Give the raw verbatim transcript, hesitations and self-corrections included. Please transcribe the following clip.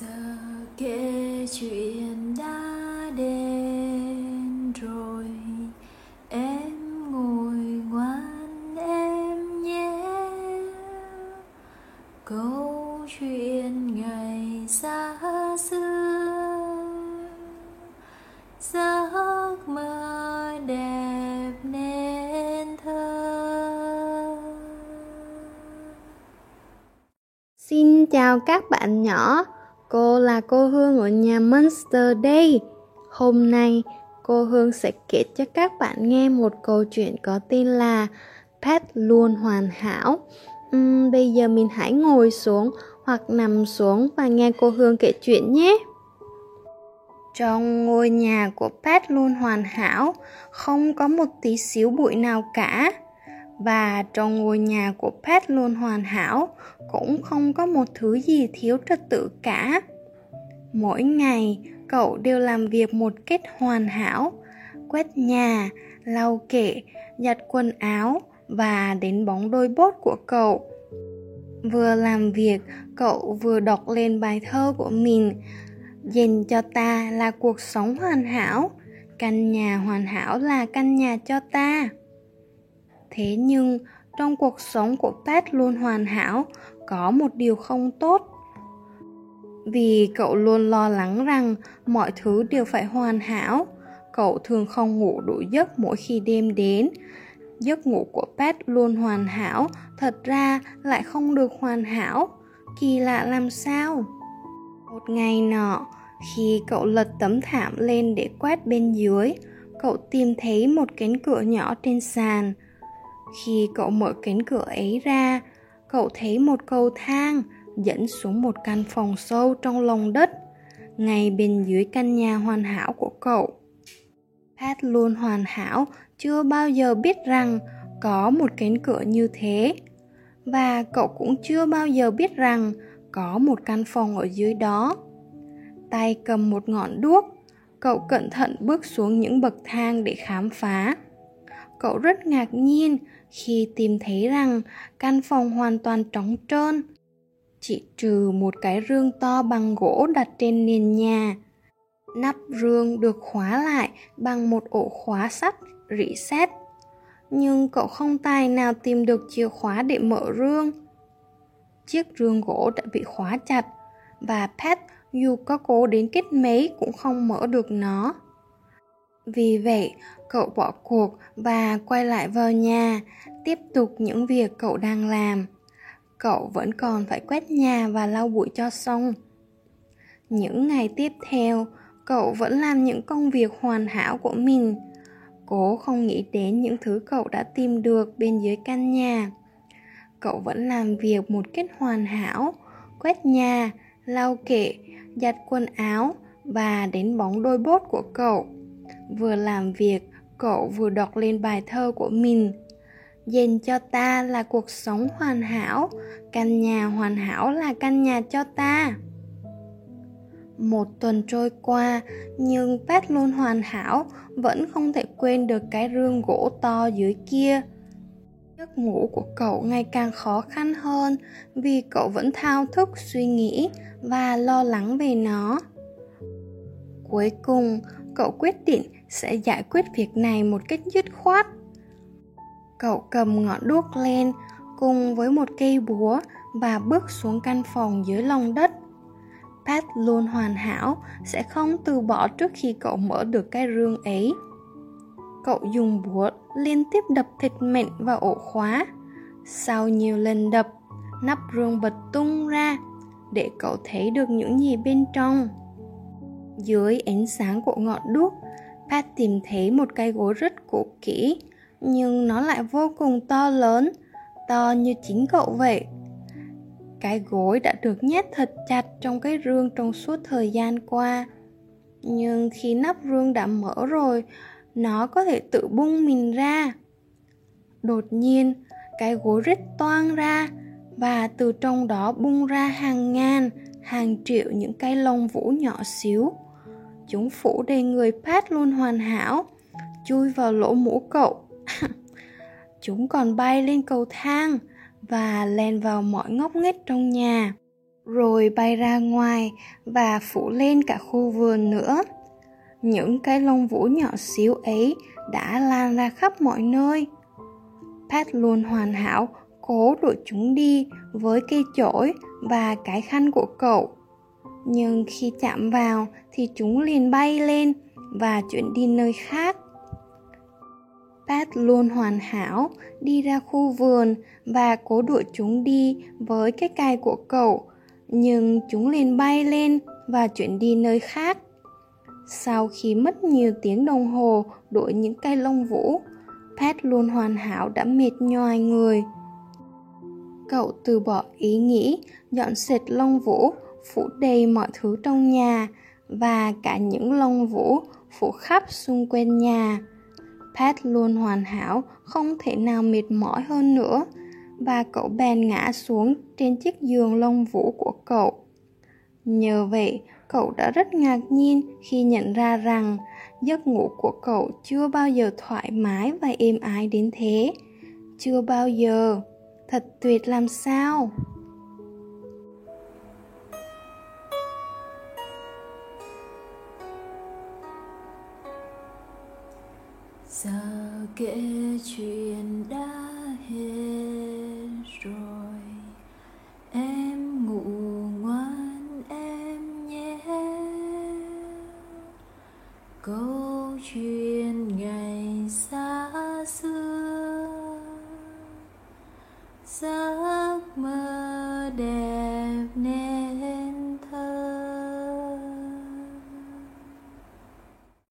Giờ kể chuyện đã đến rồi, em ngồi ngoan em nhé. Câu chuyện ngày xa xưa, giấc mơ đẹp nên thơ. Xin chào các bạn nhỏ. Cô là cô Hương ở nhà Monster đây. Hôm nay cô Hương sẽ kể cho các bạn nghe một câu chuyện có tên là Pat Luôn Hoàn Hảo. uhm, Bây giờ mình hãy ngồi xuống hoặc nằm xuống và nghe cô Hương kể chuyện nhé. Trong ngôi nhà của Pat Luôn Hoàn Hảo không có một tí xíu bụi nào cả. Và trong ngôi nhà của Pat Luôn Hoàn Hảo cũng không có một thứ gì thiếu trật tự cả. Mỗi ngày cậu đều làm việc một cách hoàn hảo, quét nhà, lau kệ, giặt quần áo và đến bóng đôi bốt của cậu. Vừa làm việc, cậu vừa đọc lên bài thơ của mình: dành cho ta là cuộc sống hoàn hảo, căn nhà hoàn hảo là căn nhà cho ta. Thế nhưng trong cuộc sống của Pat Luôn Hoàn Hảo có một điều không tốt. Vì cậu luôn lo lắng rằng mọi thứ đều phải hoàn hảo, cậu thường không ngủ đủ giấc mỗi khi đêm đến. Giấc ngủ của Pat Luôn Hoàn Hảo thật ra lại không được hoàn hảo. Kỳ lạ làm sao. Một ngày nọ, khi cậu lật tấm thảm lên để quét bên dưới, cậu tìm thấy một cánh cửa nhỏ trên sàn. Khi cậu mở cánh cửa ấy ra, cậu thấy một cầu thang dẫn xuống một căn phòng sâu trong lòng đất, ngay bên dưới căn nhà hoàn hảo của cậu. Pat Luôn Hoàn Hảo chưa bao giờ biết rằng có một cánh cửa như thế, và cậu cũng chưa bao giờ biết rằng có một căn phòng ở dưới đó. Tay cầm một ngọn đuốc, cậu cẩn thận bước xuống những bậc thang để khám phá. Cậu rất ngạc nhiên khi tìm thấy rằng căn phòng hoàn toàn trống trơn, chỉ trừ một cái rương to bằng gỗ đặt trên nền nhà. Nắp rương được khóa lại bằng một ổ khóa sắt rỉ sét, nhưng cậu không tài nào tìm được chìa khóa để mở rương. Chiếc rương gỗ đã bị khóa chặt và Pat dù có cố đến kết mấy cũng không mở được nó. Vì vậy, cậu bỏ cuộc và quay lại vào nhà, tiếp tục những việc cậu đang làm. Cậu vẫn còn phải quét nhà và lau bụi cho xong. Những ngày tiếp theo, cậu vẫn làm những công việc hoàn hảo của mình. Cố không nghĩ đến những thứ cậu đã tìm được bên dưới căn nhà. Cậu vẫn làm việc một cách hoàn hảo, quét nhà, lau kệ, giặt quần áo và đến bóng đôi bốt của cậu. Vừa làm việc, cậu vừa đọc lên bài thơ của mình: dành cho ta là cuộc sống hoàn hảo, căn nhà hoàn hảo là căn nhà cho ta. Một tuần trôi qua, nhưng Pat Luôn Hoàn Hảo vẫn không thể quên được cái rương gỗ to dưới kia. Giấc ngủ của cậu ngày càng khó khăn hơn vì cậu vẫn thao thức suy nghĩ và lo lắng về nó. Cuối cùng, cậu quyết định sẽ giải quyết việc này một cách dứt khoát. Cậu cầm ngọn đuốc lên cùng với một cây búa và bước xuống căn phòng dưới lòng đất. Pat Luôn Hoàn Hảo sẽ không từ bỏ trước khi cậu mở được cái rương ấy. Cậu dùng búa liên tiếp đập thịt mệnh vào ổ khóa. Sau nhiều lần đập, nắp rương bật tung ra để cậu thấy được những gì bên trong. Dưới ánh sáng của ngọn đuốc, Pat tìm thấy một cái gối rất cũ kỹ, nhưng nó lại vô cùng to lớn, to như chính cậu vậy. Cái gối đã được nhét thật chặt trong cái rương trong suốt thời gian qua, nhưng khi nắp rương đã mở rồi, nó có thể tự bung mình ra. Đột nhiên, cái gối rít toang ra và từ trong đó bung ra hàng ngàn, hàng triệu những cái lông vũ nhỏ xíu. Chúng phủ đầy người Pat Luôn Hoàn Hảo, chui vào lỗ mũ cậu. Chúng còn bay lên cầu thang và len vào mọi ngóc ngách trong nhà. rồi bay ra ngoài và phủ lên cả khu vườn nữa. Những cái lông vũ nhỏ xíu ấy đã lan ra khắp mọi nơi. Pat Luôn Hoàn Hảo cố đuổi chúng đi với cây chổi và cái khăn của cậu. Nhưng khi chạm vào thì chúng liền bay lên và chuyển đi nơi khác. Pat Luôn Hoàn Hảo đi ra khu vườn và cố đuổi chúng đi với cái cày của cậu, nhưng chúng liền bay lên và chuyển đi nơi khác. Sau khi mất nhiều tiếng đồng hồ đuổi những cây lông vũ, Pat Luôn Hoàn Hảo đã mệt nhoài người. Cậu từ bỏ ý nghĩ dọn sệt lông vũ phủ đầy mọi thứ trong nhà và cả những lông vũ phủ khắp xung quanh nhà. Pat Luôn Hoàn Hảo không thể nào mệt mỏi hơn nữa và cậu bèn ngã xuống trên chiếc giường lông vũ của cậu. Nhờ vậy, cậu đã rất ngạc nhiên khi nhận ra rằng giấc ngủ của cậu chưa bao giờ thoải mái và êm ái đến thế. Chưa bao giờ. Thật tuyệt làm sao! Giờ kể chuyện đã hết rồi, em ngủ ngoan em nhé. Câu chuyện ngày sau